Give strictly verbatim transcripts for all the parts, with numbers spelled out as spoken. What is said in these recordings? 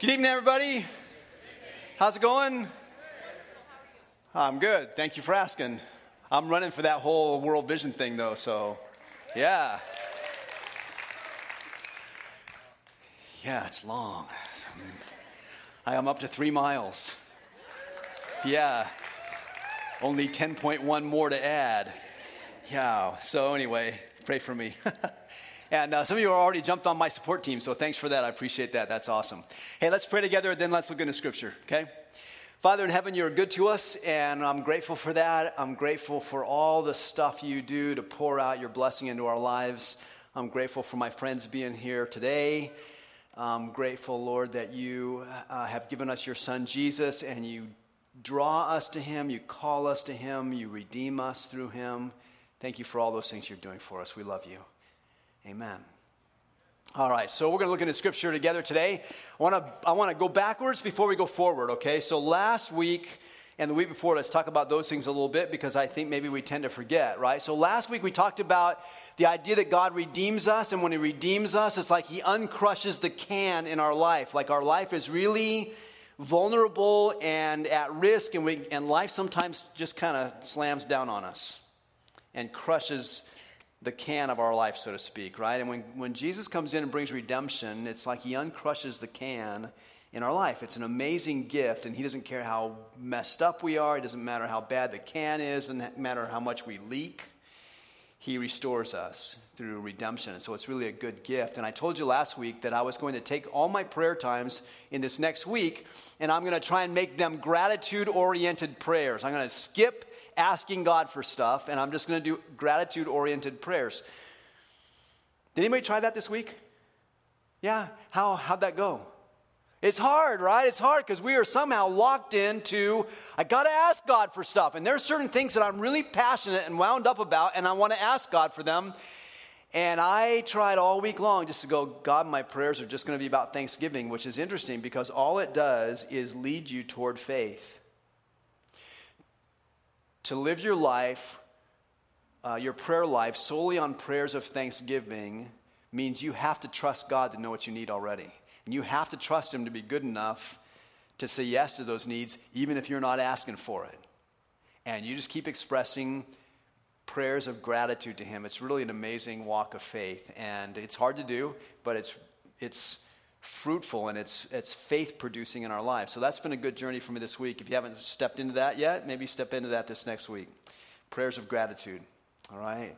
Good evening, everybody. How's it going? I'm good. Thank you for asking. I'm running for that whole World Vision thing, though, so yeah. Yeah, it's long. I am up to three miles. Yeah. Only ten point one more to add. Yeah. So anyway, pray for me. And uh, some of you are already jumped on my support team, so thanks for that. I appreciate that. That's awesome. Hey, let's pray together, then let's look into Scripture, okay? Father in heaven, you're good to us, and I'm grateful for that. I'm grateful for all the stuff you do to pour out your blessing into our lives. I'm grateful for my friends being here today. I'm grateful, Lord, that you uh, have given us your Son, Jesus, and you draw us to him, you call us to him, you redeem us through him. Thank you for all those things you're doing for us. We love you. Amen. All right, so we're going to look into Scripture together today. I want to I want to go backwards before we go forward, okay? So last week and the week before, let's talk about those things a little bit because I think maybe we tend to forget, right? So last week we talked about the idea that God redeems us, and when he redeems us, it's like he uncrushes the can in our life. Like our life is really vulnerable and at risk, and we and life sometimes just kind of slams down on us and crushes the can of our life, so to speak, right? And when, when Jesus comes in and brings redemption, it's like he uncrushes the can in our life. It's an amazing gift, and he doesn't care how messed up we are. It doesn't matter how bad the can is. It doesn't matter how much we leak. He restores us through redemption, and so it's really a good gift. And I told you last week that I was going to take all my prayer times in this next week, and I'm going to try and make them gratitude-oriented prayers. I'm going to skip asking God for stuff, and I'm just going to do gratitude-oriented prayers. Did anybody try that this week? Yeah? How, how'd that go? It's hard, right? It's hard because we are somehow locked into, I got to ask God for stuff, and there are certain things that I'm really passionate and wound up about, and I want to ask God for them, and I tried all week long just to go, God, my prayers are just going to be about Thanksgiving, which is interesting because all it does is lead you toward faith. To live your life, uh, your prayer life, solely on prayers of thanksgiving means you have to trust God to know what you need already. And you have to trust him to be good enough to say yes to those needs, even if you're not asking for it. And you just keep expressing prayers of gratitude to him. It's really an amazing walk of faith. And it's hard to do, but it's it's fruitful, and it's it's faith-producing in our lives. So that's been a good journey for me this week. If you haven't stepped into that yet, maybe step into that this next week. Prayers of gratitude. All right.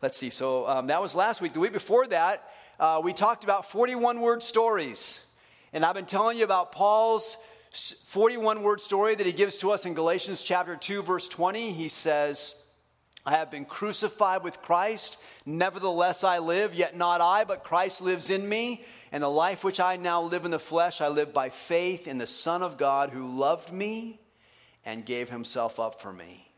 Let's see. So um, that was last week. The week before that, uh, we talked about forty-one word stories. And I've been telling you about Paul's forty-one word story that he gives to us in Galatians chapter two, verse twenty. He says, I have been crucified with Christ, nevertheless I live, yet not I, but Christ lives in me. And the life which I now live in the flesh, I live by faith in the Son of God who loved me and gave himself up for me.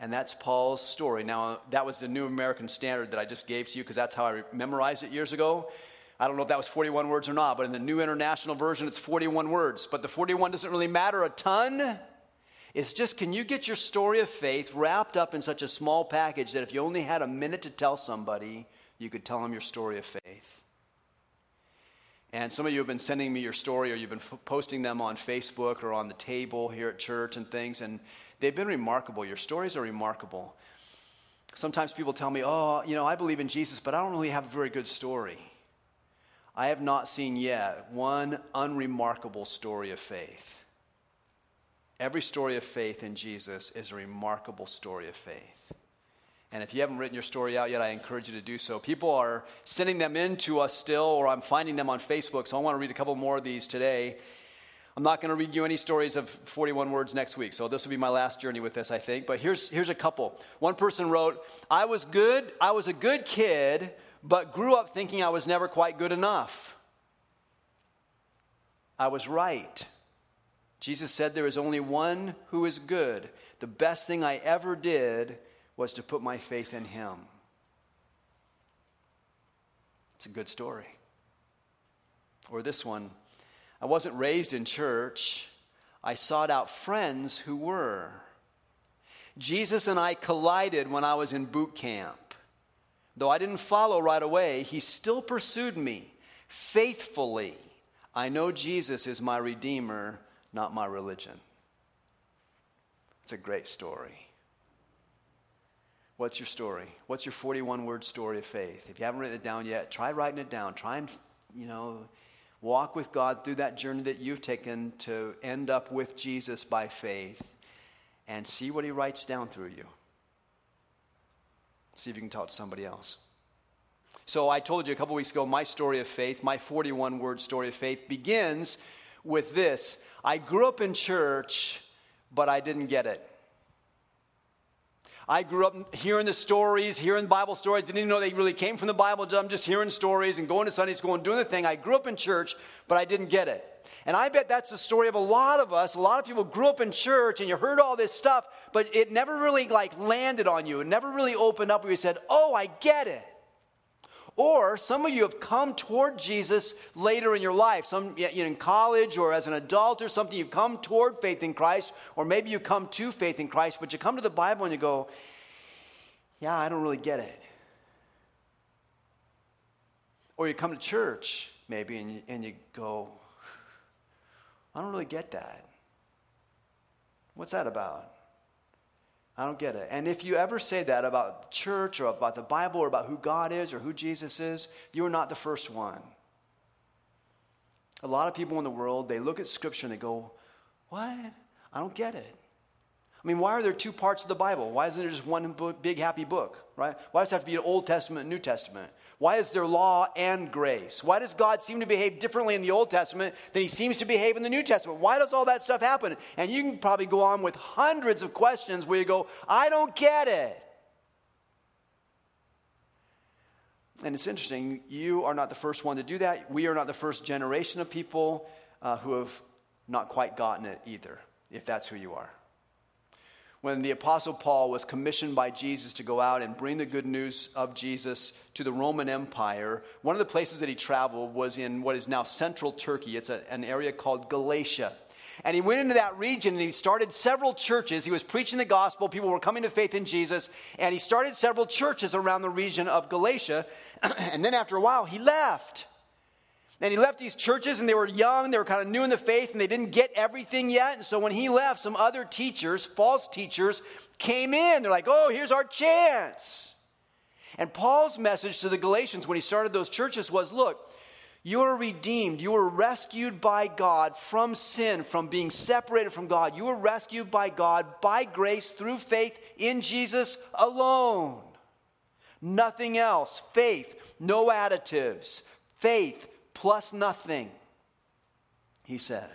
And that's Paul's story. Now, that was the New American Standard that I just gave to you because that's how I memorized it years ago. I don't know if that was forty-one words or not, but in the New International Version, it's forty-one words. But the forty-one doesn't really matter a ton. It's just, can you get your story of faith wrapped up in such a small package that if you only had a minute to tell somebody, you could tell them your story of faith? And some of you have been sending me your story, or you've been f- posting them on Facebook or on the table here at church and things, and they've been remarkable. Your stories are remarkable. Sometimes people tell me, oh, you know, I believe in Jesus, but I don't really have a very good story. I have not seen yet one unremarkable story of faith. Every story of faith in Jesus is a remarkable story of faith. And if you haven't written your story out yet, I encourage you to do so. People are sending them in to us still, or I'm finding them on Facebook, so I want to read a couple more of these today. I'm not going to read you any stories of forty-one words next week, so this will be my last journey with this, I think. But here's here's a couple. One person wrote, I was good, I was a good kid, but grew up thinking I was never quite good enough. I was right. Jesus said, there is only one who is good. The best thing I ever did was to put my faith in him. It's a good story. Or this one, I wasn't raised in church. I sought out friends who were. Jesus and I collided when I was in boot camp. Though I didn't follow right away, he still pursued me faithfully. I know Jesus is my Redeemer, not my religion. It's a great story. What's your story? What's your forty-one word story of faith? If you haven't written it down yet, try writing it down. Try and, you know, walk with God through that journey that you've taken to end up with Jesus by faith and see what he writes down through you. See if you can talk to somebody else. So I told you a couple weeks ago, my story of faith, my forty-one word story of faith begins with this. I grew up in church, but I didn't get it. I grew up hearing the stories, hearing Bible stories. Didn't even know they really came from the Bible. I'm just hearing stories and going to Sunday school and doing the thing. I grew up in church, but I didn't get it. And I bet that's the story of a lot of us. A lot of people grew up in church and you heard all this stuff, but it never really like landed on you. It never really opened up where you said, oh, I get it. Or some of you have come toward Jesus later in your life, some you know, in college or as an adult or something. You've come toward faith in Christ, or maybe you come to faith in Christ, but you come to the Bible and you go, yeah, I don't really get it. Or you come to church maybe and you, and you go, I don't really get that. What's that about? I don't get it. And if you ever say that about church or about the Bible or about who God is or who Jesus is, you are not the first one. A lot of people in the world, they look at Scripture and they go, what? I don't get it. I mean, why are there two parts of the Bible? Why isn't there just one book, big happy book, right? Why does it have to be an Old Testament and New Testament? Why is there law and grace? Why does God seem to behave differently in the Old Testament than he seems to behave in the New Testament? Why does all that stuff happen? And you can probably go on with hundreds of questions where you go, I don't get it. And it's interesting, you are not the first one to do that. We are not the first generation of people uh, who have not quite gotten it either, if that's who you are. When the Apostle Paul was commissioned by Jesus to go out and bring the good news of Jesus to the Roman Empire, one of the places that he traveled was in what is now central Turkey. It's a, an area called Galatia. And he went into that region and he started several churches. He was preaching the gospel. People were coming to faith in Jesus. And he started several churches around the region of Galatia. And then after a while, he left. And he left these churches, and they were young, they were kind of new in the faith, and they didn't get everything yet. And so when he left, some other teachers, false teachers, came in. They're like, oh, here's our chance. And Paul's message to the Galatians when he started those churches was, look, you are redeemed. You were rescued by God from sin, from being separated from God. You were rescued by God by grace through faith in Jesus alone. Nothing else. Faith, no additives. Faith plus nothing, he said.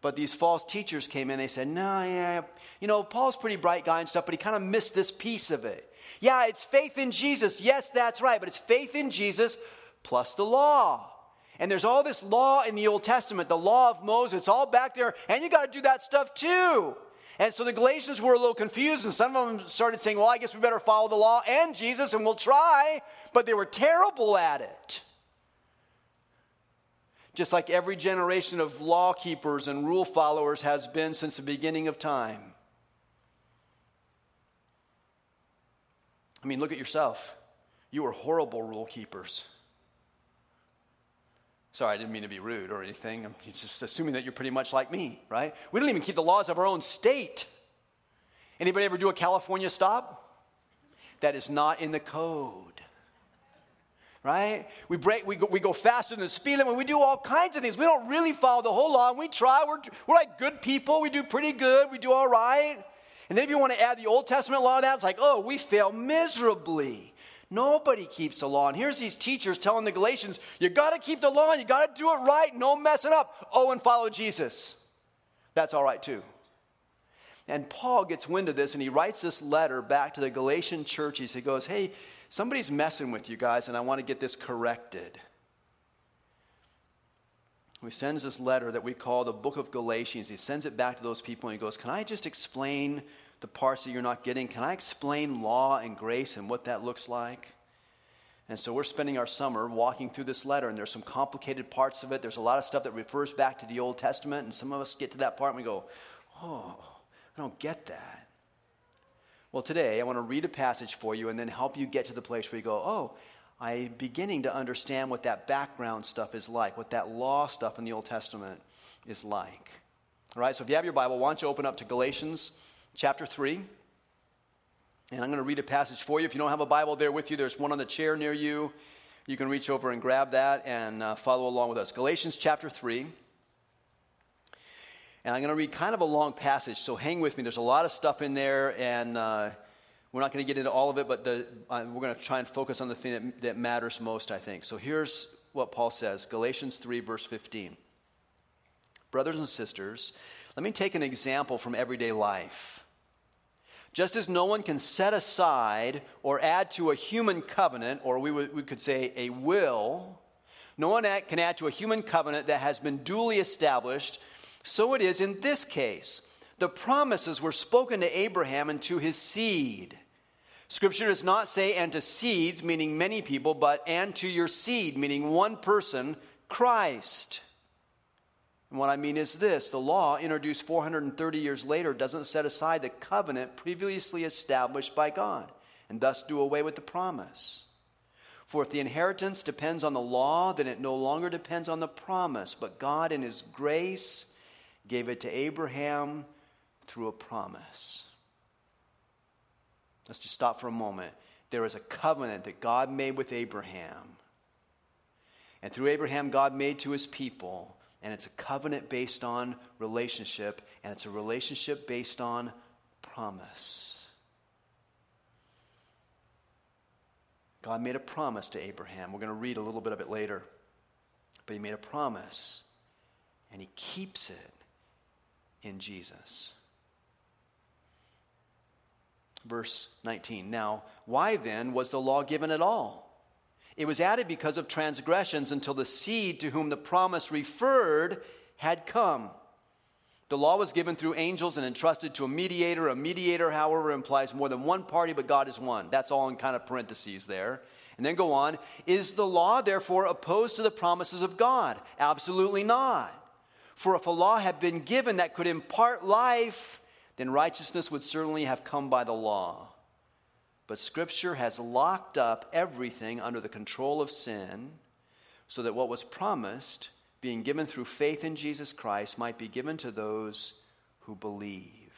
But these false teachers came in. They said, no, yeah, you know, Paul's a pretty bright guy and stuff, but he kind of missed this piece of it. Yeah, it's faith in Jesus. Yes, that's right. But it's faith in Jesus plus the law. And there's all this law in the Old Testament, the law of Moses, all back there. And you got to do that stuff too. And so the Galatians were a little confused, and some of them started saying, well, I guess we better follow the law and Jesus, and we'll try. But they were terrible at it. Just like every generation of law keepers and rule followers has been since the beginning of time. I mean, look at yourself. You were horrible rule keepers. Sorry, I didn't mean to be rude or anything. I'm just assuming that you're pretty much like me, right? We don't even keep the laws of our own state. Anybody ever do a California stop? That is not in the code. Right? We break. We go, we go faster than the speed limit. We do all kinds of things. We don't really follow the whole law. We try. We're, we're like good people. We do pretty good. We do all right. And then if you want to add the Old Testament law to that, it's like, oh, we fail miserably. Nobody keeps the law. And here's these teachers telling the Galatians, you got to keep the law. You got to do it right. No messing up. Oh, and follow Jesus. That's all right too. And Paul gets wind of this, and he writes this letter back to the Galatian churches. He goes, hey, somebody's messing with you guys, and I want to get this corrected. He sends this letter that we call the Book of Galatians. He sends it back to those people, and he goes, can I just explain the parts that you're not getting? Can I explain law and grace and what that looks like? And so we're spending our summer walking through this letter, and there's some complicated parts of it. There's a lot of stuff that refers back to the Old Testament, and some of us get to that part, and we go, oh, I don't get that. Well, today I want to read a passage for you and then help you get to the place where you go, oh, I'm beginning to understand what that background stuff is like, what that law stuff in the Old Testament is like. All right, so if you have your Bible, why don't you open up to Galatians chapter three. And I'm going to read a passage for you. If you don't have a Bible there with you, there's one on the chair near you. You can reach over and grab that and uh, follow along with us. Galatians chapter three. And I'm going to read kind of a long passage, so hang with me. There's a lot of stuff in there, and uh, we're not going to get into all of it, but the, uh, we're going to try and focus on the thing that, that matters most, I think. So here's what Paul says, Galatians three, verse fifteen. Brothers and sisters, let me take an example from everyday life. Just as no one can set aside or add to a human covenant, or we, w- we could say a will, no one add, can add to a human covenant that has been duly established. So it is in this case. The promises were spoken to Abraham and to his seed. Scripture does not say, and to seeds, meaning many people, but and to your seed, meaning one person, Christ. And what I mean is this. The law, introduced four hundred thirty years later, doesn't set aside the covenant previously established by God, and thus do away with the promise. For if the inheritance depends on the law, then it no longer depends on the promise, but God in his grace gave it to Abraham through a promise. Let's just stop for a moment. There is a covenant that God made with Abraham. And through Abraham, God made to his people. And it's a covenant based on relationship. And it's a relationship based on promise. God made a promise to Abraham. We're going to read a little bit of it later. But he made a promise. And he keeps it in Jesus. Verse nineteen. Now, why then was the law given at all? It was added because of transgressions until the seed to whom the promise referred had come. The law was given through angels and entrusted to a mediator. A mediator, however, implies more than one party, but God is one. That's all in kind of parentheses there. And then go on. Is the law, therefore, opposed to the promises of God? Absolutely not. For if a law had been given that could impart life, then righteousness would certainly have come by the law. But Scripture has locked up everything under the control of sin, so that what was promised, being given through faith in Jesus Christ, might be given to those who believe.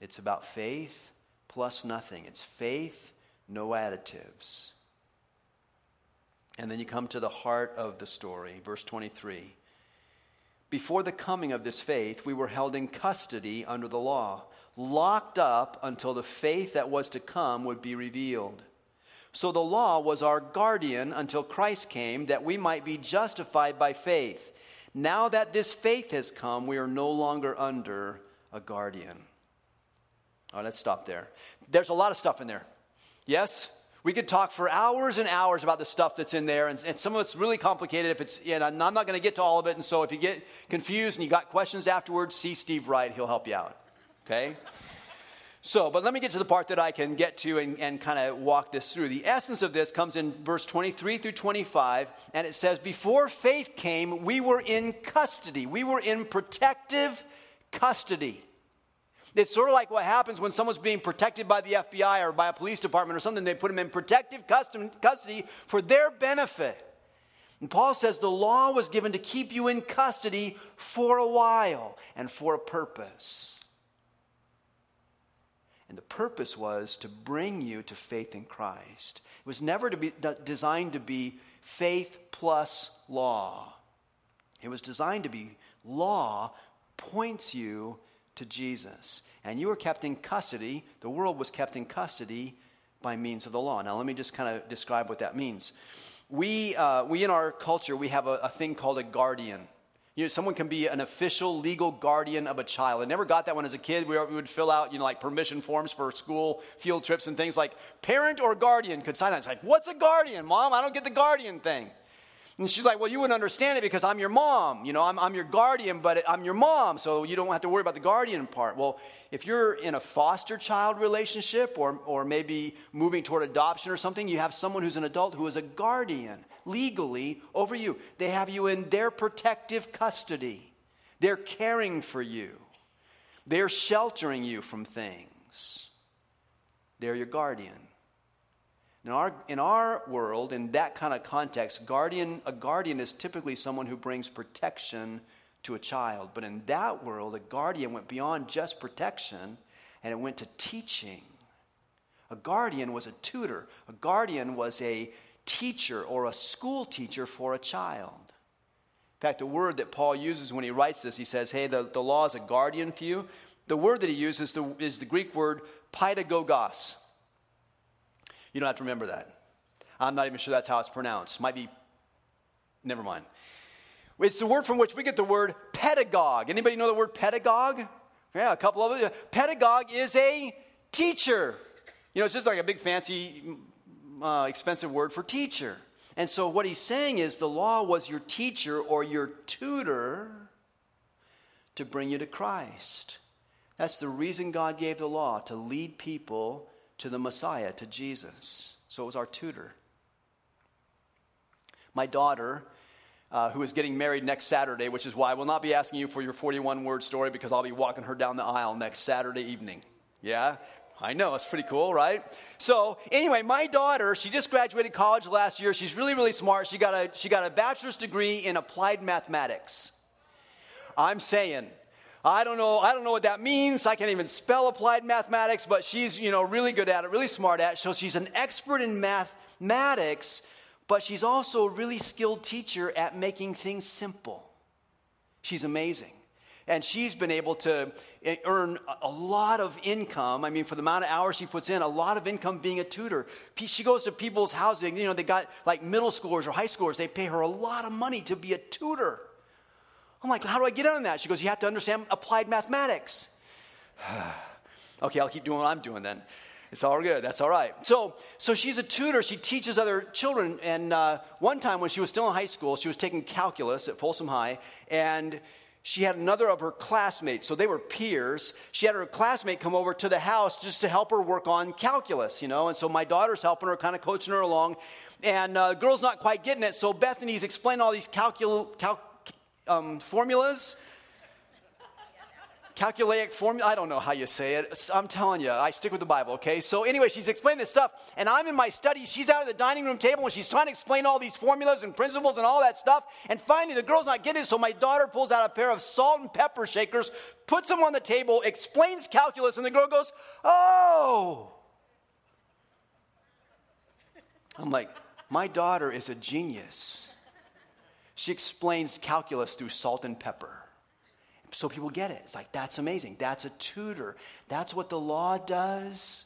It's about faith plus nothing. It's faith, no additives. And then you come to the heart of the story, verse twenty-three. Before the coming of this faith, we were held in custody under the law, locked up until the faith that was to come would be revealed. So the law was our guardian until Christ came, that we might be justified by faith. Now that this faith has come, we are no longer under a guardian. All right, let's stop there. There's a lot of stuff in there. Yes? We could talk for hours and hours about the stuff that's in there, and, and some of it's really complicated. If it's, and I'm not going to get to all of it, and so if you get confused and you got questions afterwards, see Steve Wright. He'll help you out, okay? So, but let me get to the part that I can get to and, and kind of walk this through. The essence of this comes in verse twenty-three through twenty-five, and it says, before faith came, we were in custody. We were in protective custody. It's sort of like what happens when someone's being protected by the F B I or by a police department or something. They put them in protective custom, custody for their benefit. And Paul says the law was given to keep you in custody for a while and for a purpose. And the purpose was to bring you to faith in Christ. It was never to be designed to be faith plus law. It was designed to be law points you to Jesus. And you were kept in custody. The world was kept in custody by means of the law. Now let me just kind of describe what that means. We uh, we in our culture, we have a, a thing called a guardian. You know, someone can be an official legal guardian of a child. I never got that one as a kid. We, we would fill out, you know, like permission forms for school field trips and things like parent or guardian could sign that. It's like, what's a guardian, Mom? I don't get the guardian thing. And she's like, well, you wouldn't understand it because I'm your mom. You know, I'm, I'm your guardian, but I'm your mom, so you don't have to worry about the guardian part. Well, if you're in a foster child relationship or, or maybe moving toward adoption or something, you have someone who's an adult who is a guardian legally over you. They have you in their protective custody. They're caring for you. They're sheltering you from things. They're your guardian. In our, in our world, in that kind of context, guardian a guardian is typically someone who brings protection to a child. But in that world, a guardian went beyond just protection, and it went to teaching. A guardian was a tutor. A guardian was a teacher or a school teacher for a child. In fact, the word that Paul uses when he writes this, he says, hey, the, the law is a guardian for you. The word that he uses is the, is the Greek word paedagogos. You don't have to remember that. I'm not even sure that's how it's pronounced. Might be, never mind. It's the word from which we get the word pedagogue. Anybody know the word pedagogue? Yeah, a couple of us. Pedagogue is a teacher. You know, it's just like a big fancy, uh, expensive word for teacher. And so what he's saying is the law was your teacher or your tutor to bring you to Christ. That's the reason God gave the law, to lead people to the Messiah, to Jesus. So it was our tutor. My daughter, uh, who is getting married next Saturday, which is why I will not be asking you for your forty-one word story, because I'll be walking her down the aisle next Saturday evening. Yeah? I know, it's pretty cool, right? So anyway, my daughter, she just graduated college last year. She's really, really smart. She got a she got a bachelor's degree in applied mathematics. I'm saying, I don't know, I don't know what that means. I can't even spell applied mathematics, but she's, you know, really good at it, really smart at it. So she's an expert in mathematics, but she's also a really skilled teacher at making things simple. She's amazing. And she's been able to earn a lot of income. I mean, for the amount of hours she puts in, a lot of income being a tutor. She goes to people's housing. You know, they got like middle schoolers or high schoolers. They pay her a lot of money to be a tutor. I'm like, how do I get in on that? She goes, you have to understand applied mathematics. Okay, I'll keep doing what I'm doing then. It's all good. That's all right. So so she's a tutor. She teaches other children. And uh, one time when she was still in high school, she was taking calculus at Folsom High. And she had another of her classmates, so they were peers. She had her classmate come over to the house just to help her work on calculus, you know. And so my daughter's helping her, kind of coaching her along. And uh, the girl's not quite getting it, so Bethany's explaining all these calcul- cal- um, formulas. Calculaic formula, I don't know how you say it. I'm telling you, I stick with the Bible, okay? So anyway, she's explaining this stuff, and I'm in my study. She's out at the dining room table, and she's trying to explain all these formulas and principles and all that stuff. And finally, the girl's not getting it, so my daughter pulls out a pair of salt and pepper shakers, puts them on the table, explains calculus, and the girl goes, oh. I'm like, my daughter is a genius. She explains calculus through salt and pepper. So people get it. It's like, that's amazing. That's a tutor. That's what the law does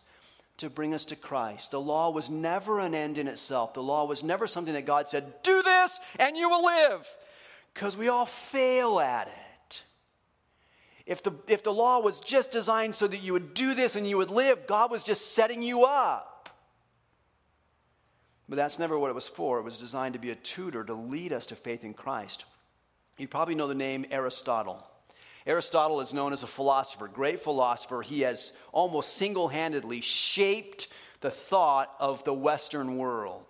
to bring us to Christ. The law was never an end in itself. The law was never something that God said, do this and you will live. Because we all fail at it. If the, if the law was just designed so that you would do this and you would live, God was just setting you up. But that's never what it was for. It was designed to be a tutor to lead us to faith in Christ. You probably know the name Aristotle. Aristotle is known as a philosopher, great philosopher. He has almost single-handedly shaped the thought of the Western world.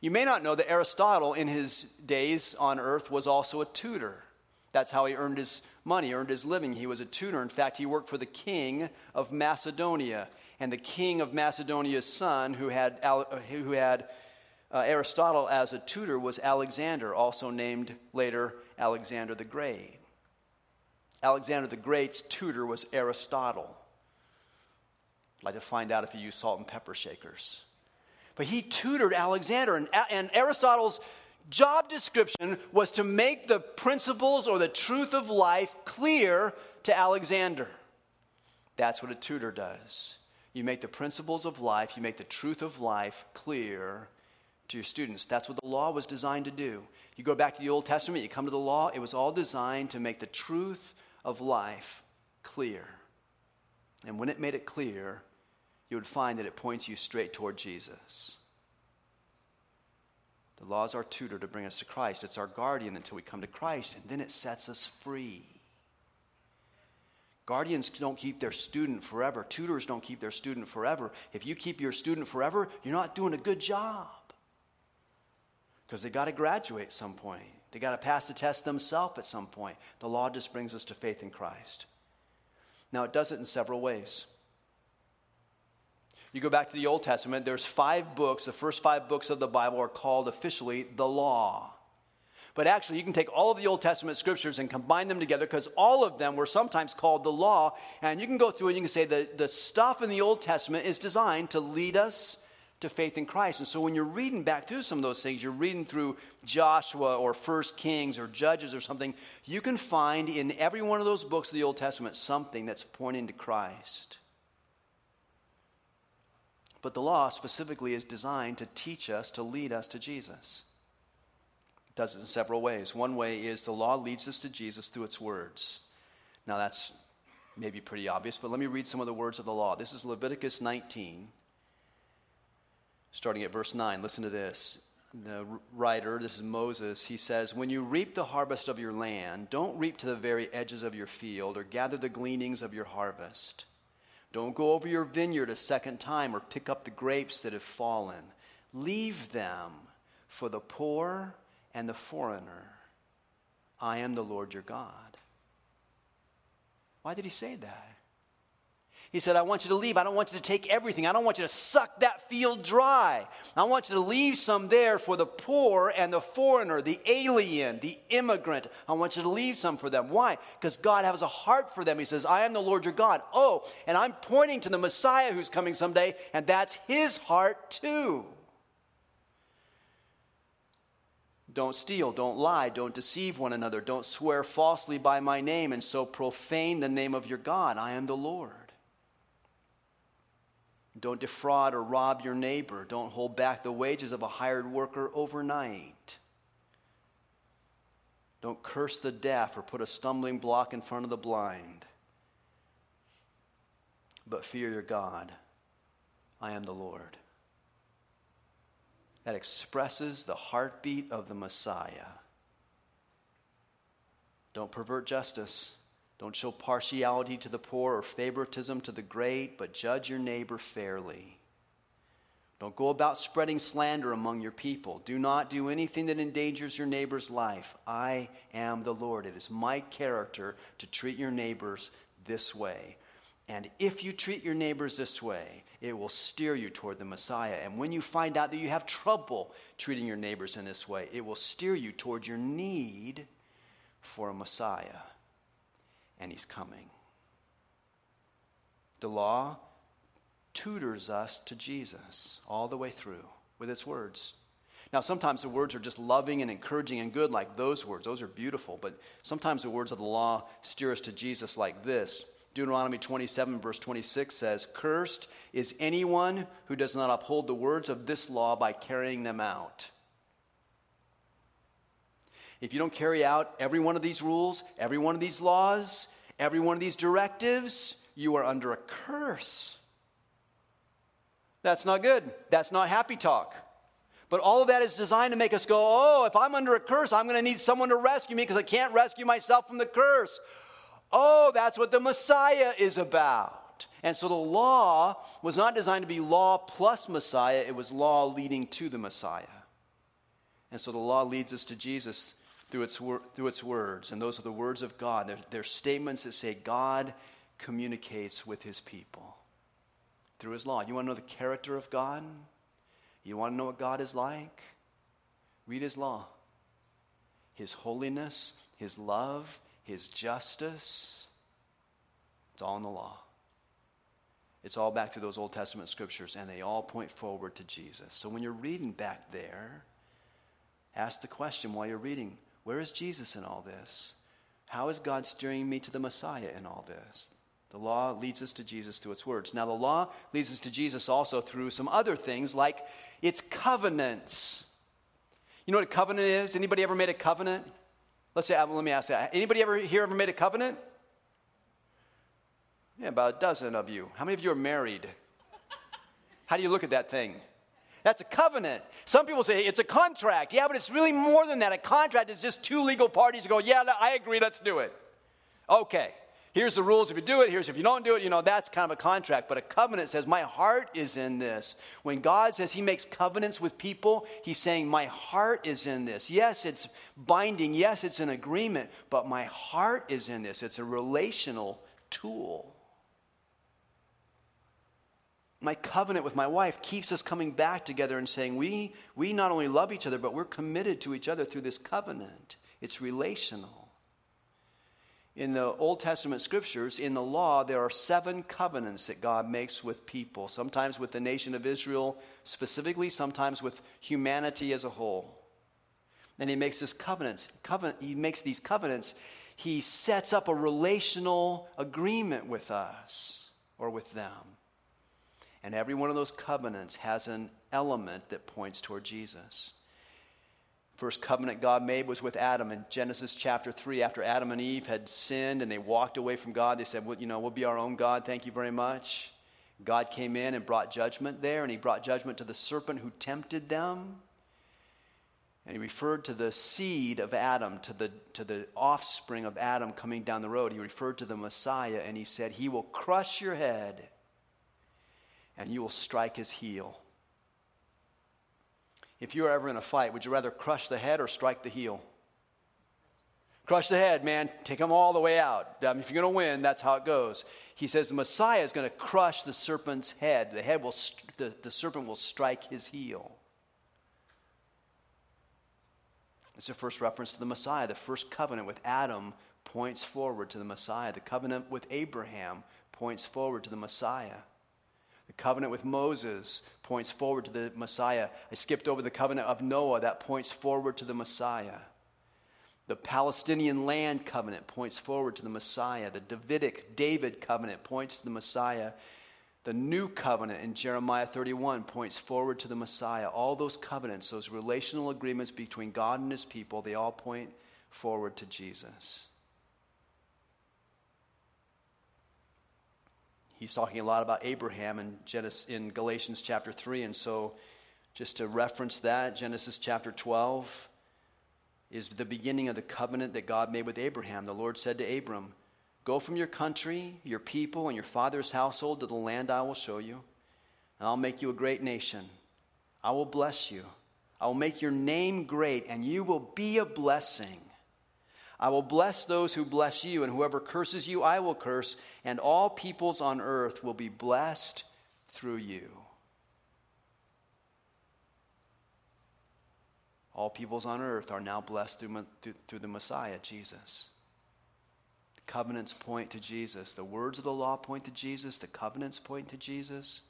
You may not know that Aristotle in his days on earth was also a tutor. That's how he earned his money, earned his living. He was a tutor. In fact, he worked for the king of Macedonia. And the king of Macedonia's son who had, who had uh, Aristotle as a tutor was Alexander, also named later Alexander the Great. Alexander the Great's tutor was Aristotle. I'd like to find out if he used salt and pepper shakers. But he tutored Alexander, and, and Aristotle's job description was to make the principles or the truth of life clear to Alexander. That's what a tutor does. You make the principles of life, you make the truth of life clear to your students. That's what the law was designed to do. You go back to the Old Testament, you come to the law, it was all designed to make the truth of life clear. And when it made it clear, you would find that it points you straight toward Jesus. The law is our tutor to bring us to Christ. It's our guardian until we come to Christ, and then it sets us free. Guardians don't keep their student forever. Tutors don't keep their student forever. If you keep your student forever, you're not doing a good job. Because they got to graduate at some point. They got to pass the test themselves at some point. The law just brings us to faith in Christ. Now, it does it in several ways. You go back to the Old Testament, there's five books. The first five books of the Bible are called officially the law. But actually, you can take all of the Old Testament scriptures and combine them together because all of them were sometimes called the law. And you can go through and you can say that the stuff in the Old Testament is designed to lead us to faith in Christ. And so when you're reading back through some of those things, you're reading through Joshua or First Kings or Judges or something, you can find in every one of those books of the Old Testament something that's pointing to Christ. But the law specifically is designed to teach us, to lead us to Jesus. It does it in several ways. One way is the law leads us to Jesus through its words. Now that's maybe pretty obvious, but let me read some of the words of the law. This is Leviticus nineteen, starting at verse nine. Listen to this. The writer, this is Moses, he says, "When you reap the harvest of your land, don't reap to the very edges of your field or gather the gleanings of your harvest. Don't go over your vineyard a second time or pick up the grapes that have fallen. Leave them for the poor and the foreigner. I am the Lord your God." Why did he say that? He said, I want you to leave. I don't want you to take everything. I don't want you to suck that field dry. I want you to leave some there for the poor and the foreigner, the alien, the immigrant. I want you to leave some for them. Why? Because God has a heart for them. He says, I am the Lord your God. Oh, and I'm pointing to the Messiah who's coming someday, and that's his heart too. Don't steal, don't lie, don't deceive one another, don't swear falsely by my name, and so profane the name of your God. I am the Lord. Don't defraud or rob your neighbor. Don't hold back the wages of a hired worker overnight. Don't curse the deaf or put a stumbling block in front of the blind. But fear your God. I am the Lord. That expresses the heartbeat of the Messiah. Don't pervert justice. Don't show partiality to the poor or favoritism to the great, but judge your neighbor fairly. Don't go about spreading slander among your people. Do not do anything that endangers your neighbor's life. I am the Lord. It is my character to treat your neighbors this way. And if you treat your neighbors this way, it will steer you toward the Messiah. And when you find out that you have trouble treating your neighbors in this way, it will steer you toward your need for a Messiah. And he's coming. The law tutors us to Jesus all the way through with its words. Now, sometimes the words are just loving and encouraging and good, like those words. Those are beautiful. But sometimes the words of the law steer us to Jesus like this. Deuteronomy twenty-seven, verse twenty-six says, "Cursed is anyone who does not uphold the words of this law by carrying them out." If you don't carry out every one of these rules, every one of these laws, every one of these directives, you are under a curse. That's not good. That's not happy talk. But all of that is designed to make us go, oh, if I'm under a curse, I'm going to need someone to rescue me because I can't rescue myself from the curse. Oh, that's what the Messiah is about. And so the law was not designed to be law plus Messiah. It was law leading to the Messiah. And so the law leads us to Jesus through its wor- through its words, and those are the words of God. They're, they're statements that say God communicates with his people through his law. You want to know the character of God? You want to know what God is like? Read his law. His holiness, his love, his justice. It's all in the law. It's all back to those Old Testament scriptures, and they all point forward to Jesus. So when you're reading back there, ask the question while you're reading, where is Jesus in all this? How is God steering me to the Messiah in all this? The law leads us to Jesus through its words. Now, the law leads us to Jesus also through some other things like its covenants. You know what a covenant is? Anybody ever made a covenant? Let's say, let me ask that. Anybody ever here ever made a covenant? Yeah, about a dozen of you. How many of you are married? How do you look at that thing? That's a covenant. Some people say it's a contract. Yeah, but it's really more than that. A contract is just two legal parties who go, yeah, I agree, let's do it. Okay, here's the rules if you do it. Here's if you don't do it. You know, that's kind of a contract. But a covenant says, my heart is in this. When God says he makes covenants with people, he's saying, my heart is in this. Yes, it's binding. Yes, it's an agreement. But my heart is in this. It's a relational tool. my covenant with my wife keeps us coming back together and saying, we, we not only love each other, but we're committed to each other through this covenant. It's relational. In the Old Testament scriptures, in the law, there are seven covenants that God makes with people, sometimes with the nation of Israel specifically, sometimes with humanity as a whole. And he makes this covenants, covenant, he makes these covenants. He sets up a relational agreement with us or with them. And every one of those covenants has an element that points toward Jesus. First covenant God made was with Adam in Genesis chapter three. After Adam and Eve had sinned and they walked away from God, they said, well, you know, we'll be our own God. Thank you very much. God came in and brought judgment there, and he brought judgment to the serpent who tempted them. And he referred to the seed of Adam, to the, to the offspring of Adam coming down the road. He referred to the Messiah, and he said, he will crush your head, and you will strike his heel. If you were ever in a fight, would you rather crush the head or strike the heel? Crush the head, man. Take them all the way out. I mean, if you're going to win, that's how it goes. He says the Messiah is going to crush the serpent's head. The head will, the, the serpent will strike his heel. It's the first reference to the Messiah. The first covenant with Adam points forward to the Messiah. The covenant with Abraham points forward to the Messiah. The covenant with Moses points forward to the Messiah. I skipped over the covenant of Noah. That points forward to the Messiah. The Palestinian land covenant points forward to the Messiah. The Davidic David covenant points to the Messiah. The new covenant in Jeremiah thirty-one points forward to the Messiah. All those covenants, those relational agreements between God and his people, they all point forward to Jesus. He's talking a lot about Abraham in, Genesis, in Galatians chapter three, and so just to reference that, Genesis chapter twelve is the beginning of the covenant that God made with Abraham. The Lord said to Abram, go from your country, your people, and your father's household to the land I will show you, and I'll make you a great nation. I will bless you. I will make your name great, and you will be a blessing. I will bless those who bless you, and whoever curses you, I will curse, and all peoples on earth will be blessed through you. All peoples on earth are now blessed through, through, through the Messiah, Jesus. Covenants point to Jesus. The words of the law point to Jesus. The covenants point to Jesus.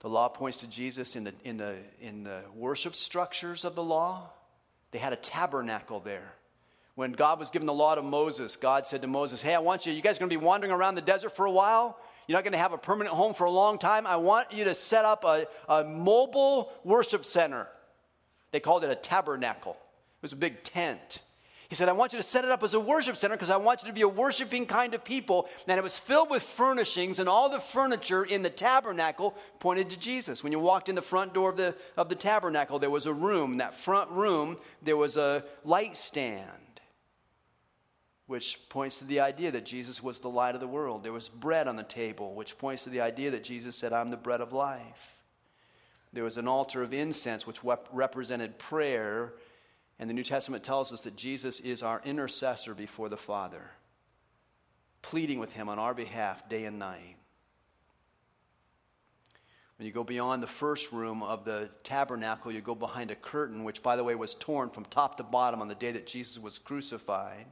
The law points to Jesus in the in the in the worship structures of the law. They had a tabernacle there. When God was giving the law to Moses, God said to Moses, hey, I want you, you guys are going to be wandering around the desert for a while. You're not going to have a permanent home for a long time. I want you to set up a, a mobile worship center. They called it a tabernacle. It was a big tent. He said, I want you to set it up as a worship center because I want you to be a worshiping kind of people. And it was filled with furnishings, and all the furniture in the tabernacle pointed to Jesus. When you walked in the front door of the, of the tabernacle, there was a room. In that front room, there was a light stand, which points to the idea that Jesus was the light of the world. There was bread on the table, which points to the idea that Jesus said, I'm the bread of life. There was an altar of incense, which wep- represented prayer. And the New Testament tells us that Jesus is our intercessor before the Father, pleading with him on our behalf day and night. When you go beyond the first room of the tabernacle, you go behind a curtain, which, by the way, was torn from top to bottom on the day that Jesus was crucified.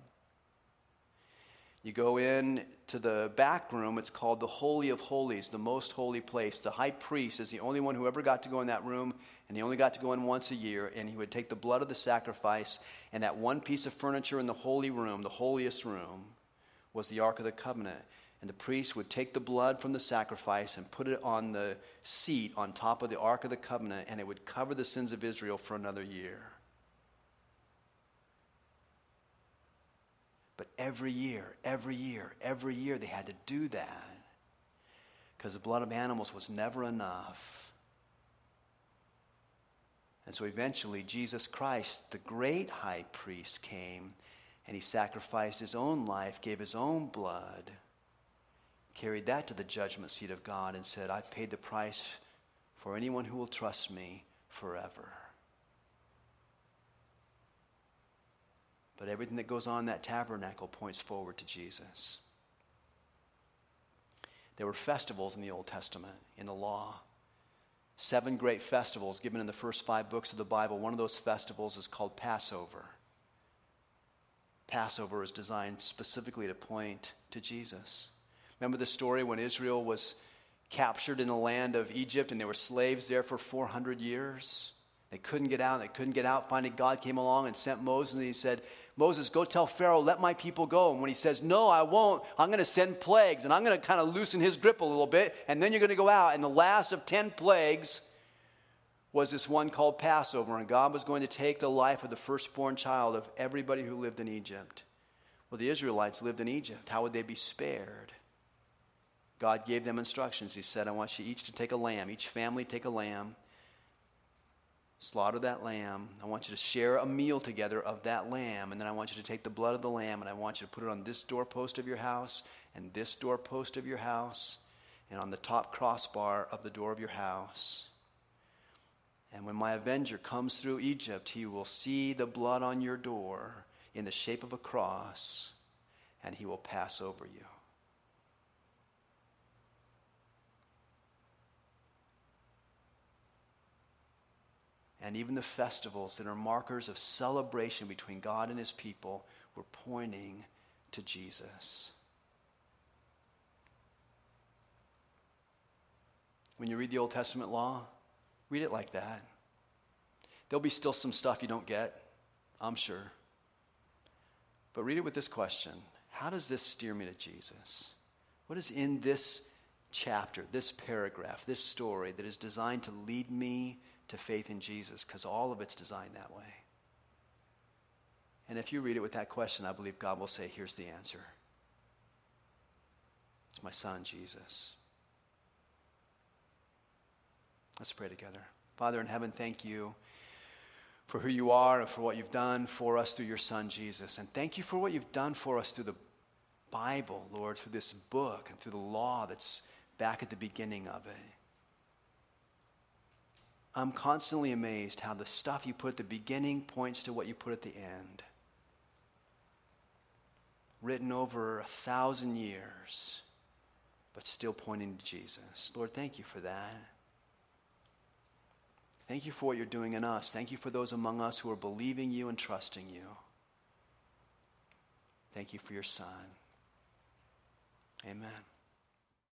You go in to the back room. It's called the Holy of Holies, the most holy place. The high priest is the only one who ever got to go in that room, and he only got to go in once a year, and he would take the blood of the sacrifice, and that one piece of furniture in the holy room, the holiest room, was the Ark of the Covenant. And the priest would take the blood from the sacrifice and put it on the seat on top of the Ark of the Covenant, and it would cover the sins of Israel for another year. But every year, every year, every year they had to do that because the blood of animals was never enough. And so eventually Jesus Christ, the great high priest, came and he sacrificed his own life, gave his own blood, carried that to the judgment seat of God and said, I've paid the price for anyone who will trust me forever. But everything that goes on in that tabernacle points forward to Jesus. There were festivals in the Old Testament, in the law. Seven great festivals given in the first five books of the Bible. One of those festivals is called Passover. Passover is designed specifically to point to Jesus. Remember the story when Israel was captured in the land of Egypt and they were slaves there for four hundred years? They couldn't get out. They couldn't get out. Finally, God came along and sent Moses, and he said, Moses, go tell Pharaoh, let my people go. And when he says, no, I won't, I'm going to send plagues, and I'm going to kind of loosen his grip a little bit, and then you're going to go out. And the last of ten plagues was this one called Passover, and God was going to take the life of the firstborn child of everybody who lived in Egypt. Well, the Israelites lived in Egypt. How would they be spared? God gave them instructions. He said, I want you each to take a lamb, each family take a lamb. Slaughter that lamb. I want you to share a meal together of that lamb. And then I want you to take the blood of the lamb and I want you to put it on this doorpost of your house and this doorpost of your house and on the top crossbar of the door of your house. And when my avenger comes through Egypt, he will see the blood on your door in the shape of a cross and he will pass over you. And even the festivals that are markers of celebration between God and his people were pointing to Jesus. When you read the Old Testament law, read it like that. There'll be still some stuff you don't get, I'm sure. But read it with this question. How does this steer me to Jesus? What is in this chapter, this paragraph, this story that is designed to lead me to faith in Jesus, because all of it's designed that way? And if you read it with that question, I believe God will say, here's the answer. It's my son, Jesus. Let's pray together. Father in heaven, thank you for who you are and for what you've done for us through your son, Jesus. And thank you for what you've done for us through the Bible, Lord, through this book and through the law that's back at the beginning of it. I'm constantly amazed how the stuff you put at the beginning points to what you put at the end. Written over a thousand years, but still pointing to Jesus. Lord, thank you for that. Thank you for what you're doing in us. Thank you for those among us who are believing you and trusting you. Thank you for your son. Amen.